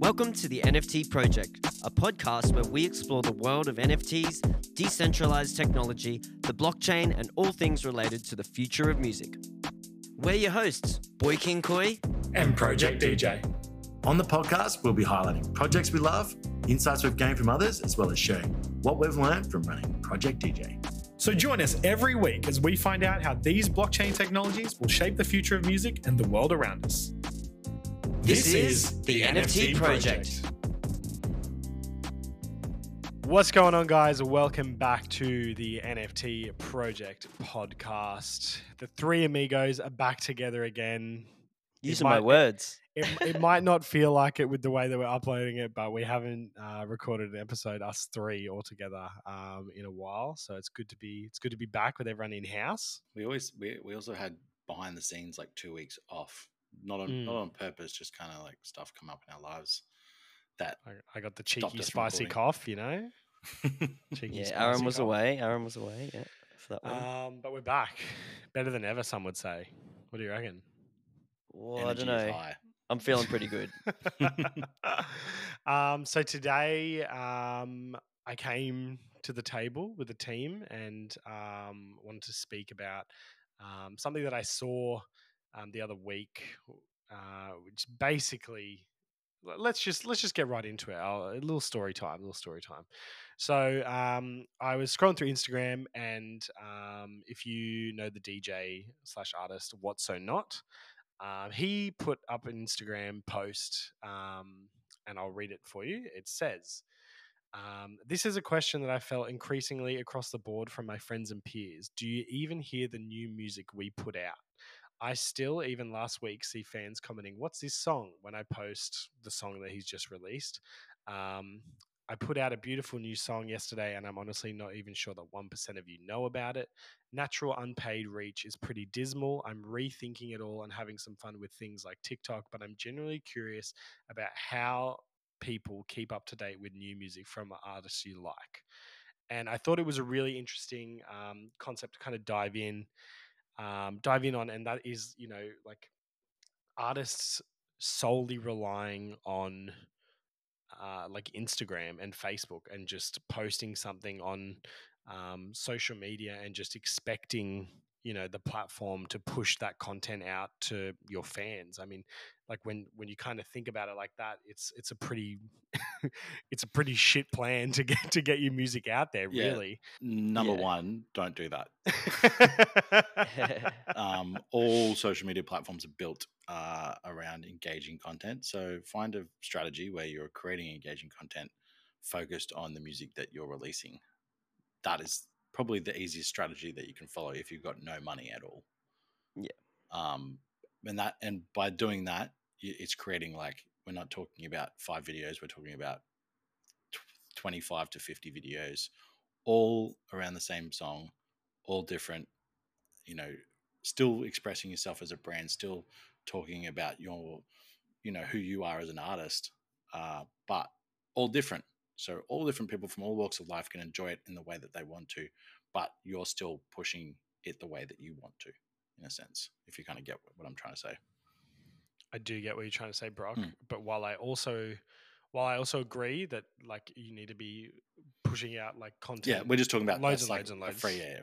Welcome to the NFT Project, a podcast where we explore the world of NFTs, decentralized technology, the blockchain, and all things related to the future of music. We're your hosts, Boy King Koi and Project DJ. On the podcast, we'll be highlighting projects we love, insights we've gained from others, as well as sharing what we've learned from running Project DJ. So join us every week as we find out how these blockchain technologies will shape the future of music and the world around us. This is the NFT Project. What's going on, guys? Welcome back to the NFT Project podcast. The three amigos are back together again. Using my words. It might not feel like it with the way that we're uploading it, but we haven't recorded an episode, us three all together, in a while. So it's good to be back with everyone in house. We also had behind the scenes like 2 weeks off. Not on purpose, just kind of like stuff come up in our lives. That I got the cheeky spicy cough, you know. Aaron was away. Yeah, for that one. But we're back, better than ever. Some would say. What do you reckon? Well, I don't know. High. I'm feeling pretty good. So today, I came to the table with the team and wanted to speak about something that I saw. The other week, which basically, let's just get right into it. A little story time. So I was scrolling through Instagram, and if you know the DJ / artist What So Not, he put up an Instagram post, and I'll read it for you. It says, this is a question that I felt increasingly across the board from my friends and peers. Do you even hear the new music we put out? I still, even last week, see fans commenting, what's this song? When I post the song that he's just released. I put out a beautiful new song yesterday, and I'm honestly not even sure that 1% of you know about it. Natural unpaid reach is pretty dismal. I'm rethinking it all and having some fun with things like TikTok, but I'm generally curious about how people keep up to date with new music from artists you like. And I thought it was a really interesting concept to kind of dive in on, and that is, you know, like artists solely relying on like Instagram and Facebook and just posting something on social media and just expecting, you know, the platform to push that content out to your fans. I mean, like when you kind of think about it like that, it's a pretty it's a pretty shit plan to get your music out there, really. Number one, don't do that. All social media platforms are built around engaging content. So find a strategy where you're creating engaging content focused on the music that you're releasing. That is probably the easiest strategy that you can follow if you've got no money at all. Yeah. And by doing that, it's creating, like, we're not talking about 5 videos, we're talking about 25 to 50 videos, all around the same song, all different, you know, still expressing yourself as a brand, still talking about your, you know, who you are as an artist, but all different. So all different people from all walks of life can enjoy it in the way that they want to, but you're still pushing it the way that you want to, in a sense, if you kind of get what I'm trying to say. I do get what you're trying to say, Brock. Mm. But while I also agree that, like, you need to be pushing out, like, content. Yeah, we're just talking about loads and loads. A free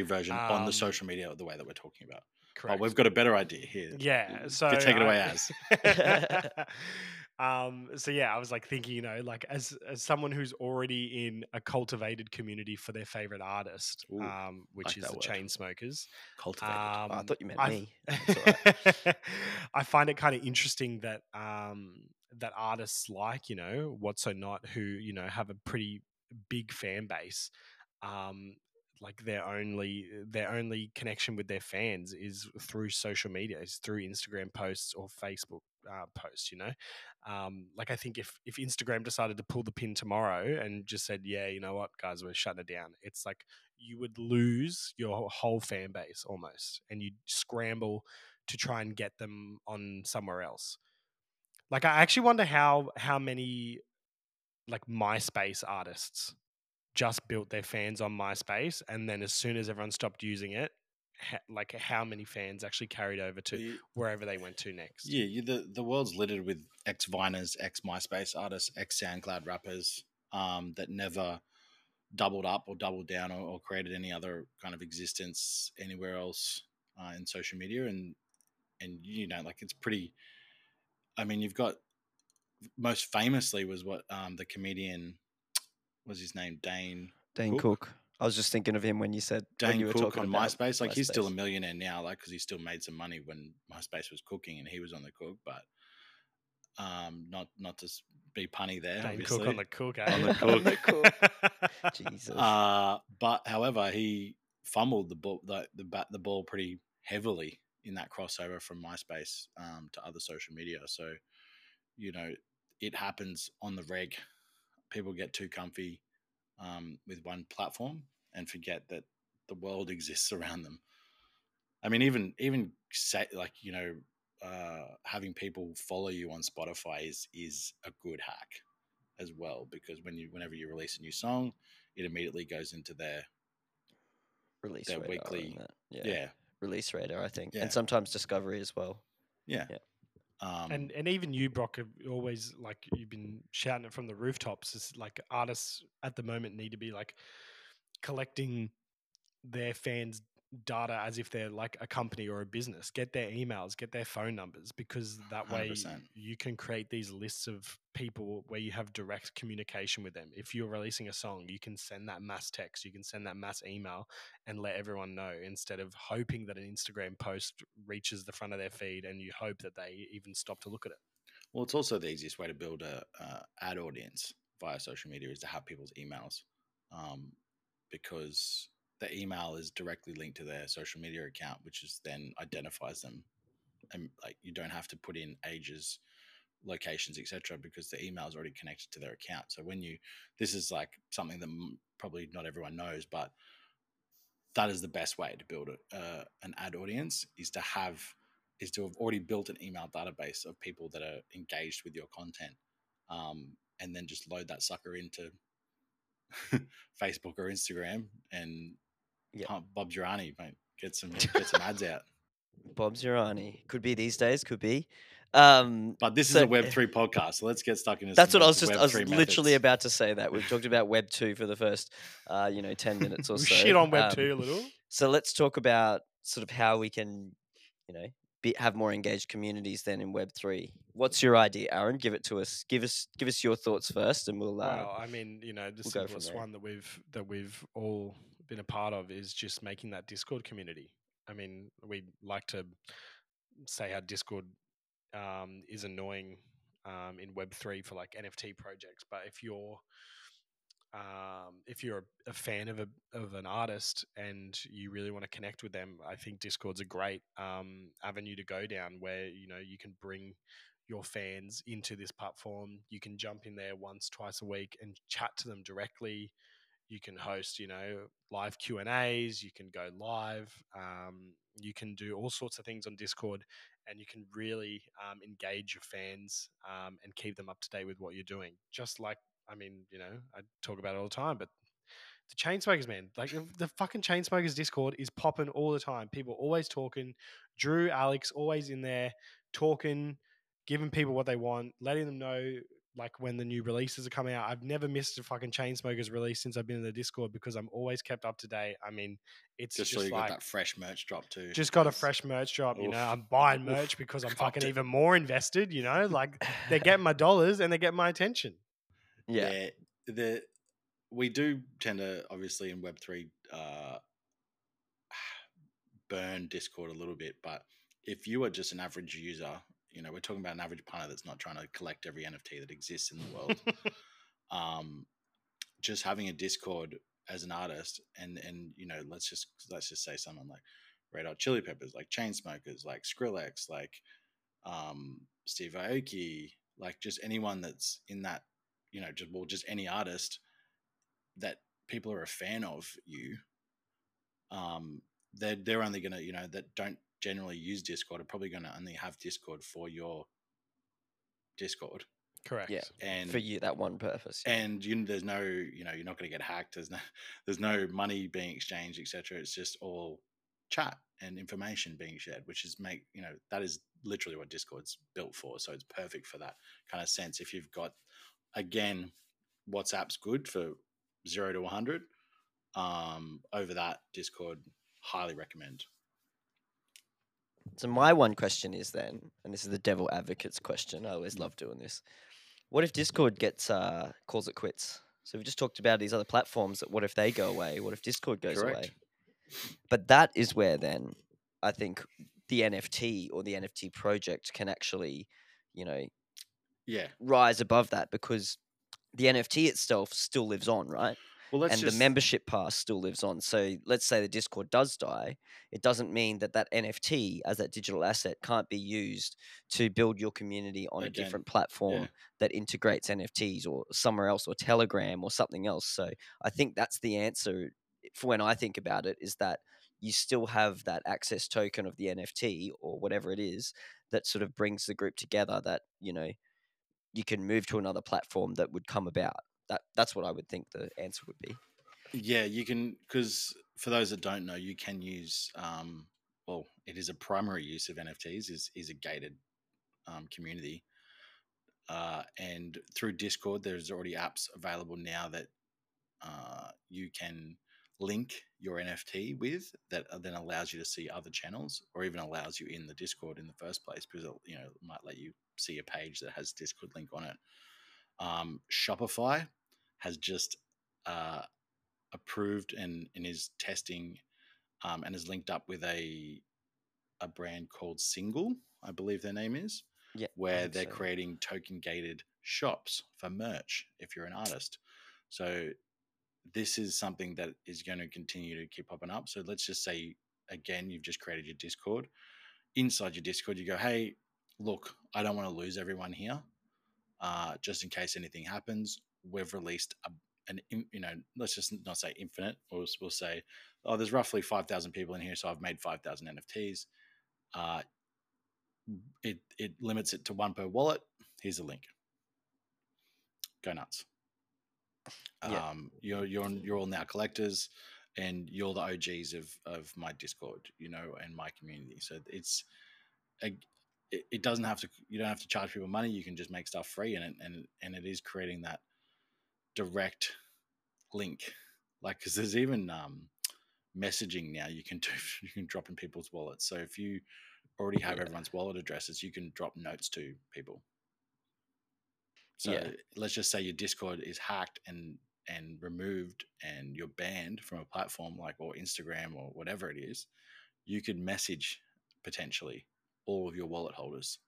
version on the social media the way that we're talking about. Correct. Oh, we've got a better idea here. Yeah. So take it away, as. I was like thinking, you know, like as someone who's already in a cultivated community for their favorite artist, which is the Chainsmokers. Cultivated. I thought you meant me. That's all right. I find it kind of interesting that that artists like, you know, What So Not, who, you know, have a pretty big fan base, like their only connection with their fans is through social media, is through Instagram posts or Facebook posts, you know. Like, I think if Instagram decided to pull the pin tomorrow and just said, yeah, you know what, guys, we're shutting it down, it's like you would lose your whole fan base almost, and you'd scramble to try and get them on somewhere else. Like, I actually wonder how many, like, MySpace artists just built their fans on MySpace, and then as soon as everyone stopped using it, like how many fans actually carried over to wherever they went to next. Yeah, the world's littered with ex-Viners, ex-MySpace artists, ex-SoundCloud rappers that never doubled up or doubled down or created any other kind of existence anywhere else in social media. And you know, like it's pretty, I mean, you've got most famously was what the comedian, what was his name? Dane Cook. I was just thinking of him when you said Dane Cook on MySpace. Like he's still a millionaire now, like because he still made some money when MySpace was cooking and he was on the Cook. But not to be punny there. Dane Cook on the Cook, eh? On the Cook. On the Cook. Jesus. But however, he fumbled the ball pretty heavily in that crossover from MySpace to other social media. So you know it happens on the reg. People get too comfy with one platform and forget that the world exists around them. I mean, even say, like, you know, having people follow you on Spotify is a good hack as well, because whenever you release a new song, it immediately goes into their release radar, weekly, yeah, release radar, I think, yeah. And sometimes discovery as well. Yeah, yeah. And even you, Brock, always, like, you've been shouting it from the rooftops. It's like artists at the moment need to be like collecting their fans' data as if they're like a company or a business. Get their emails, get their phone numbers, because that way 100%. You can create these lists of people where you have direct communication with them. If you're releasing a song, you can send that mass text, you can send that mass email and let everyone know, instead of hoping that an Instagram post reaches the front of their feed and you hope that they even stop to look at it. Well, it's also the easiest way to build a ad audience via social media is to have people's emails, because the email is directly linked to their social media account, which is then identifies them. And like, you don't have to put in ages, locations, etc., because the email is already connected to their account. So when you, this is like something that probably not everyone knows, but that is the best way to build an ad audience is to have already built an email database of people that are engaged with your content. And then just load that sucker into Facebook or Instagram and yep. Bob Girani, mate. Get some ads out. Bob Girani. Could be these days, could be. But this is a Web3 podcast, so let's get stuck into that's what I was literally about to say that. We've talked about Web2 for the first, 10 minutes or so. Shit on Web2 a little. So let's talk about sort of how we can, have more engaged communities than in Web3. What's your idea, Aaron? Give it to us. Give us your thoughts first, and we'll. Well, I mean, the simplest one that we've all been a part of is just making that Discord community. I mean, we like to say how Discord is annoying in Web3 for like NFT projects, but if you're a fan of an artist and you really want to connect with them, I think Discord's a great avenue to go down, where you can bring your fans into this platform. You can jump in there once, twice a week and chat to them directly. You can host live Q&As. You can go live. You can do all sorts of things on Discord, and you can really engage your fans and keep them up to date with what you're doing. Just like, I mean, I talk about it all the time, but the Chainsmokers, man, like the fucking Chainsmokers Discord is popping all the time. People always talking. Drew, Alex, always in there talking, giving people what they want, letting them know like when the new releases are coming out. I've never missed a fucking Chainsmokers release since I've been in the Discord, because I'm always kept up to date. I mean, it's just like, got that fresh merch drop too. Just got a fresh merch drop, oof. I'm buying merch because I'm fucking even more invested, like they're getting my dollars and they're getting my attention. Yeah, we do tend to, obviously, in Web3 burn Discord a little bit, but if you are just an average user, we're talking about an average punter that's not trying to collect every NFT that exists in the world. Just having a Discord as an artist, and let's just say someone like Red Hot Chili Peppers, like Chainsmokers, like Skrillex, like Steve Aoki, like just anyone that's in that. Just any artist that people are a fan of you, they're only going to, that don't generally use Discord are probably going to only have Discord for your Discord. Correct. Yeah. And for you, that one purpose. Yeah. And there's no, you're not going to get hacked. There's no money being exchanged, etc. It's just all chat and information being shared, which is that is literally what Discord's built for. So it's perfect for that kind of sense. If you've got, again, WhatsApp's good for 0 to 100. Over that, Discord, highly recommend. So my one question is then, and this is the devil advocate's question. I always love doing this. What if Discord calls it quits? So we just talked about these other platforms. That what if they go away? What if Discord goes away? But that is where then I think the NFT or the NFT project can actually, rise above that, because the NFT itself still lives on, right? Well, and the membership pass still lives on. So let's say the Discord does die. It doesn't mean that that NFT as that digital asset can't be used to build your community on a different platform that integrates NFTs or somewhere else, or Telegram or something else. So I think that's the answer for when I think about it, is that you still have that access token of the NFT or whatever it is that sort of brings the group together, that, you can move to another platform that would come about. That's what I would think the answer would be. Yeah, you can, because for those that don't know, you can use, it is a primary use of NFTs is a gated community. And through Discord, there's already apps available now that you can link your NFT with, that then allows you to see other channels, or even allows you in the Discord in the first place, because it might let you see a page that has Discord link on it. Shopify has just approved and is testing and is linked up with a brand called Single, I believe their name is, where they're creating token-gated shops for merch if you're an artist. So this is something that is going to continue to keep popping up. So let's just say, again, you've just created your Discord. Inside your Discord, you go, hey, look, I don't want to lose everyone here. Just in case anything happens, we've released let's just not say infinite, or we'll say, oh, there's roughly 5,000 people in here, so I've made 5,000 NFTs. It limits it to one per wallet. Here's a link. Go nuts. Yeah. You're all now collectors, and you're the OGs of my Discord, and my community. So it's it doesn't have to. You don't have to charge people money. You can just make stuff free, and it is creating that direct link. Like, because there's even messaging now. You can drop in people's wallets. So if you already have everyone's wallet addresses, you can drop notes to people. So let's just say your Discord is hacked and removed, and you're banned from a platform or Instagram or whatever it is. You could message potentially all of your wallet holders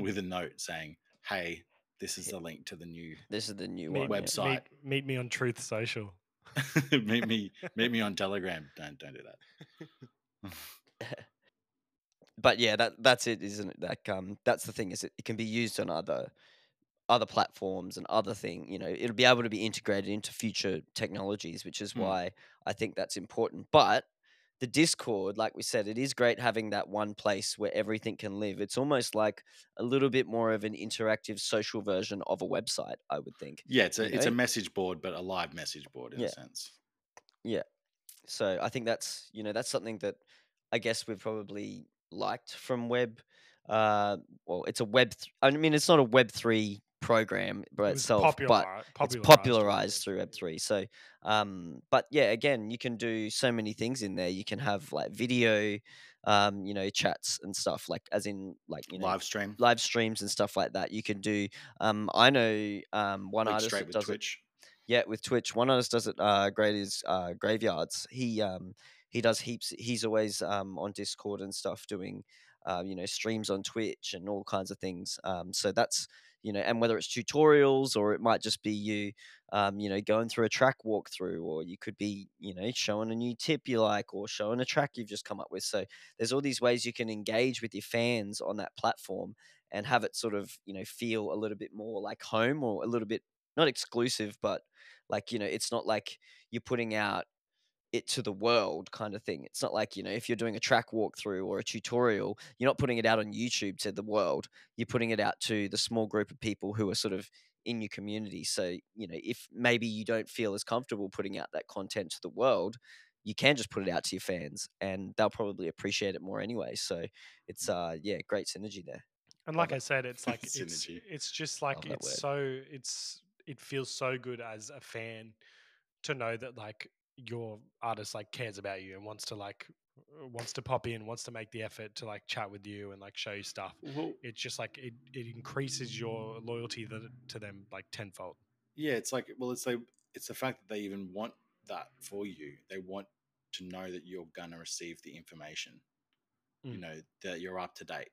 with a note saying, hey, this is the link to the new website. Meet me on Truth Social. meet me on Telegram. Don't do that. But yeah, that's it, isn't it? Like that's the thing, is it can be used on other platforms and other thing, it'll be able to be integrated into future technologies, which is why I think that's important. But the Discord, like we said, it is great having that one place where everything can live. It's almost like a little bit more of an interactive social version of a website, I would think. Yeah, it's a message board, but a live message board in a sense. Yeah. So I think that's, that's something that I guess we've probably liked from web. It's a web. I mean, it's not a web3 program by itself, but it's popularized through Web3. So, but yeah, again, you can do so many things in there. You can have video, chats and stuff, live streams and stuff like that. You can do. I know one artist that does Twitch. Yeah, with Twitch, one artist does it. Great is Graveyards. He does heaps. He's always on Discord and stuff doing streams on Twitch and all kinds of things. So that's. And whether it's tutorials, or it might just be you, going through a track walkthrough, or you could be, showing a new tip you like, or showing a track you've just come up with. So there's all these ways you can engage with your fans on that platform and have it sort of, feel a little bit more like home, or a little bit, not exclusive, but it's not like you're putting out it to the world kind of thing. It's not like, if you're doing a track walkthrough or a tutorial, you're not putting it out on YouTube to the world. You're putting it out to the small group of people who are sort of in your community. So, if maybe you don't feel as comfortable putting out that content to the world, you can just put it out to your fans and they'll probably appreciate it more anyway. So it's, yeah, great synergy there. And like I said, it's like, it's just like, it's so, it feels so good as a fan to know that like your artist like cares about you and wants to pop in, wants to make the effort to like chat with you and like show you stuff. Well, it's just like, it increases your loyalty to them like tenfold. Yeah. It's like, well, it's the fact that they even want that for you. They want to know that you're going to receive the information, you know, that you're up to date.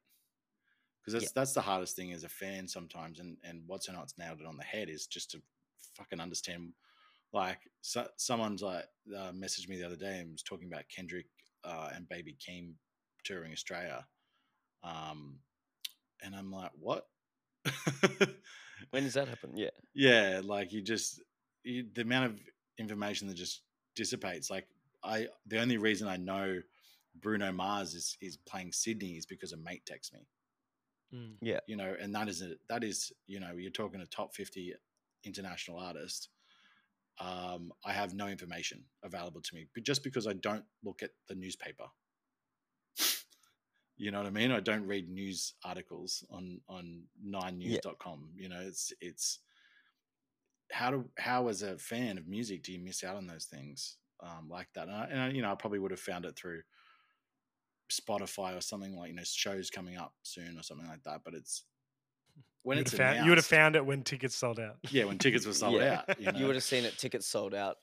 Because that's the hardest thing as a fan sometimes, and What So Not's nailed it on the head, is just to fucking understand. Like, so, someone's like messaged me the other day and was talking about Kendrick and Baby Keem touring Australia, and I'm like, what? When does that happen? Yeah, yeah. Like the amount of information that just dissipates. Like the only reason I know Bruno Mars is playing Sydney is because a mate texts me. Yeah, you know, and that is, you know, you're talking a top 50 international artist. I have no information available to me, but just because I don't look at the newspaper, you know what I mean? I don't read news articles on 9news.com. Yeah. You know, it's how as a fan of music do you miss out on those things like that? And I, you know, I probably would have found it through Spotify or something, like, you know, shows coming up soon or something like that. But it's when it's announced, you would have found it when tickets sold out. Yeah, when tickets were sold out. You know? You would have seen it, tickets sold out.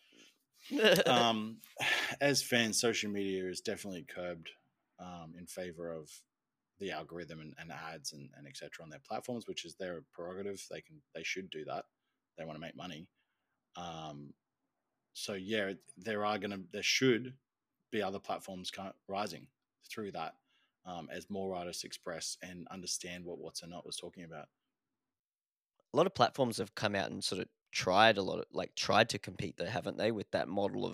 As fans, social media is definitely curbed in favor of the algorithm and ads and et cetera on their platforms, which is their prerogative. They should do that. They want to make money. So yeah, there should be other platforms rising through that, as more artists express and understand what What So Not was talking about. A lot of platforms have come out and sort of tried to compete there, haven't they, with that model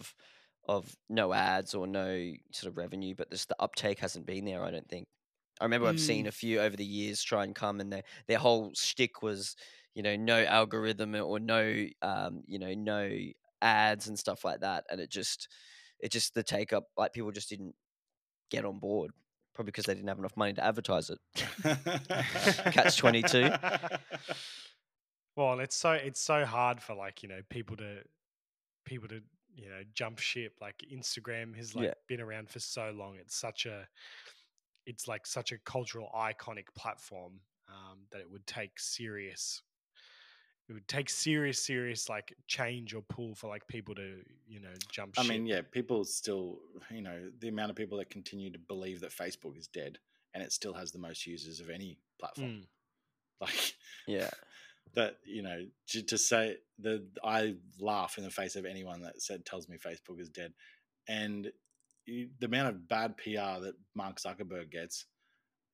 of no ads or no sort of revenue, but just the uptake hasn't been there, I don't think. I remember I've seen a few over the years try and come, and their whole shtick was, you know, no algorithm or no, you know, no ads and stuff like that. And it just the take up, like people just didn't get on board, probably because they didn't have enough money to advertise it. Catch-22. Well, it's so hard for, like, you know, people to, you know, jump ship. Like Instagram has been around for so long. It's such a cultural iconic platform that it would take serious like change or pull for like people to, you know, jump ship. I mean, yeah, people still, you know, the amount of people that continue to believe that Facebook is dead and it still has the most users of any platform. Like, yeah, that, you know, to say that, I laugh in the face of anyone that tells me Facebook is dead, and the amount of bad PR that Mark Zuckerberg gets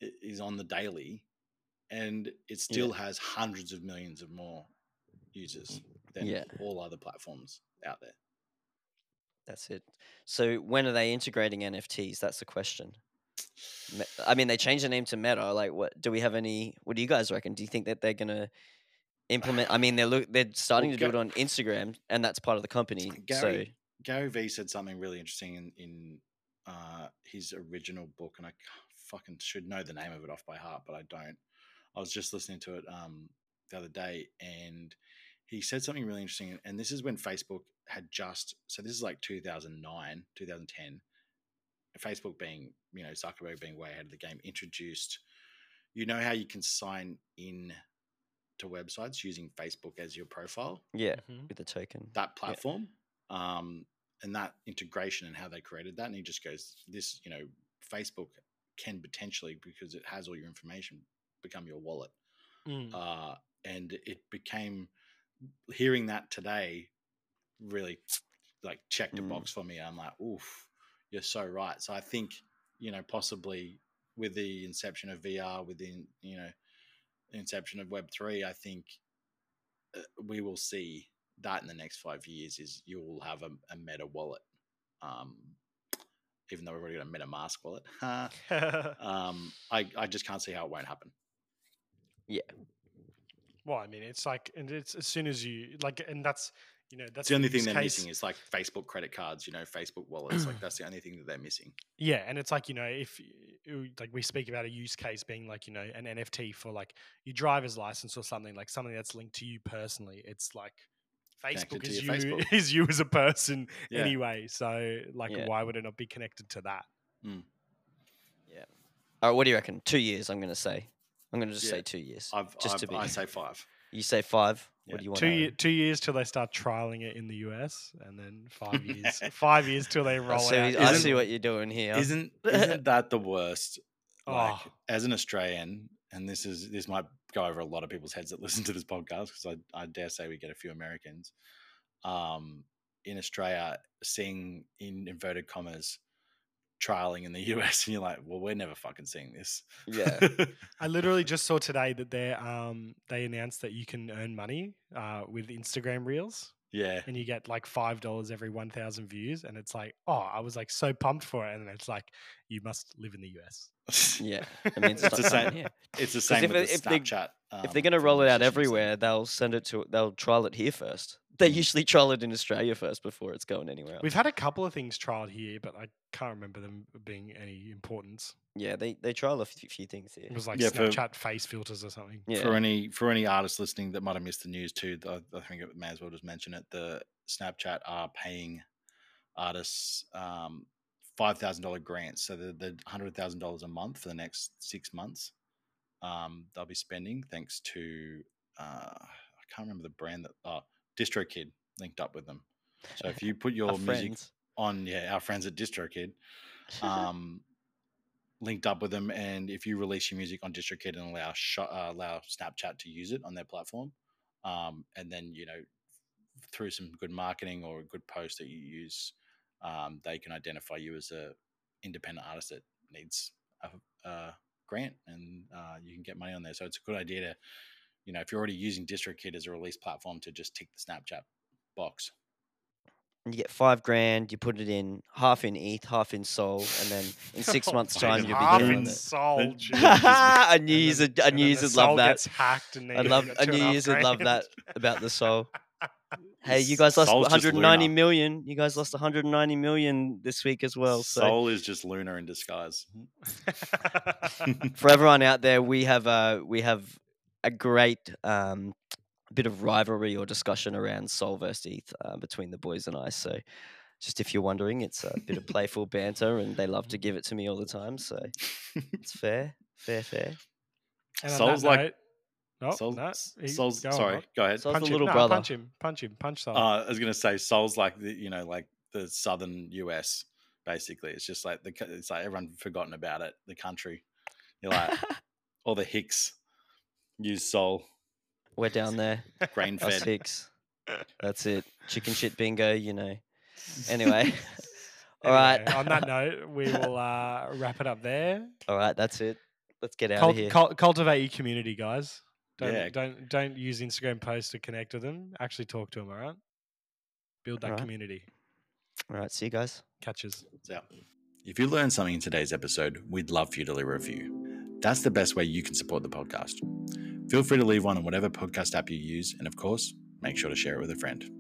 is on the daily, and it still has hundreds of millions of more users than all other platforms out there. That's it. So when are they integrating NFTs? That's the question. I mean, they changed the name to Meta. Like, what do you guys reckon? Do you think that they're going to implement? I mean, they're starting to do it on Instagram, and that's part of the company. Gary V said something really interesting in his original book, and I fucking should know the name of it off by heart, but I don't. I was just listening to it the other day, and he said something really interesting. And this is when Facebook had this is like 2009, 2010, Facebook being, you know, Zuckerberg being way ahead of the game, introduced, you know, how you can sign in to websites using Facebook as your profile. Yeah. With a token. That platform, and that integration and how they created that. And he just goes, this, you know, Facebook can potentially, because it has all your information, become your wallet. And it became, hearing that today really like checked a box for me. I'm like, oof, you're so right. So I think, you know, possibly with the inception of VR, within, you know, the inception of Web3, I think we will see that in the next 5 years, is you will have a Meta wallet. Even though we've already got a MetaMask wallet. I just can't see how it won't happen. Yeah. Well, I mean, it's like, and it's as soon as you like, and that's, You know, that's the only thing they're missing is like Facebook credit cards, you know, Facebook wallets. Like that's the only thing that they're missing. Yeah. And it's like, you know, if like we speak about a use case being like, you know, an NFT for like your driver's license or something that's linked to you personally. It's like Facebook is you as a person anyway. So like, why would it not be connected to that? Mm. Yeah. All right. What do you reckon? 2 years. I'm going to say, I'm going to just say 2 years. I say 5. You say 5. Yeah. What do you want? 2 years till they start trialing it in the US, and then 5 years. 5 years till they roll it out. I see what you're doing here. Isn't that the worst? Like, as an Australian, and this might go over a lot of people's heads that listen to this podcast, because I dare say we get a few Americans in Australia seeing, in inverted commas, trialing in the US, and you're like, well, we're never fucking seeing this. Yeah. I literally just saw today that they announced that you can earn money with Instagram Reels. Yeah. And you get like $5 every 1,000 views, and it's like, oh, I was like so pumped for it, and it's like, you must live in the US. Yeah. I mean, it's the same. Yeah. It's the same with Snapchat. If they're going to roll it out everywhere, they'll trial it here first. They usually trial it in Australia first before it's going anywhere else. We've had a couple of things trialed here, but I can't remember them being any importance. Yeah, they trial a few things here. It was like Snapchat face filters or something. Yeah. For any artists listening that might have missed the news too, I think it may as well just mention it. The Snapchat are paying artists $5,000 grants, so the $100,000 a month for the next 6 months. They'll be spending thanks to I can't remember the brand that. DistroKid linked up with them. So if you put your music on, our friends at DistroKid linked up with them, and if you release your music on DistroKid and allow Snapchat to use it on their platform, and then, you know, through some good marketing or a good post that you use, they can identify you as a independent artist that needs a grant, and you can get money on there. So it's a good idea to, you know, if you're already using DistroKid as a release platform, to just tick the Snapchat box. And you get $5,000, you put it in, half in ETH, half in Sol, and then in 6 months' time, you'll be dealing with it. Sol, I knew you'd love that. Gets hacked and I knew you'd love that about the Sol. Hey, you guys lost Sol's 190 million. You guys lost 190 million this week as well. So. Sol is just Luna in disguise. For everyone out there, we have a great bit of rivalry or discussion around Sol versus ETH between the boys and I. So just if you're wondering, it's a bit of playful banter, and they love to give it to me all the time. So it's fair. And Sol's like... go ahead. Sol's the little brother. Punch him. Sol. I was going to say Sol's like the southern US, basically. It's just like, it's like everyone's forgotten about it, the country. You're like, all the hicks. Use Sol. We're down there. Grain fed. Hicks. That's it. Chicken shit bingo, you know. Anyway. All right. On that note, we will wrap it up there. All right. That's it. Let's get out of here. Cultivate your community, guys. Don't use Instagram posts to connect with them. Actually talk to them, all right? Build that community. All right. See you guys. Catches. Yeah. If you learned something in today's episode, we'd love for you to leave a review. That's the best way you can support the podcast. Feel free to leave one on whatever podcast app you use, and of course, make sure to share it with a friend.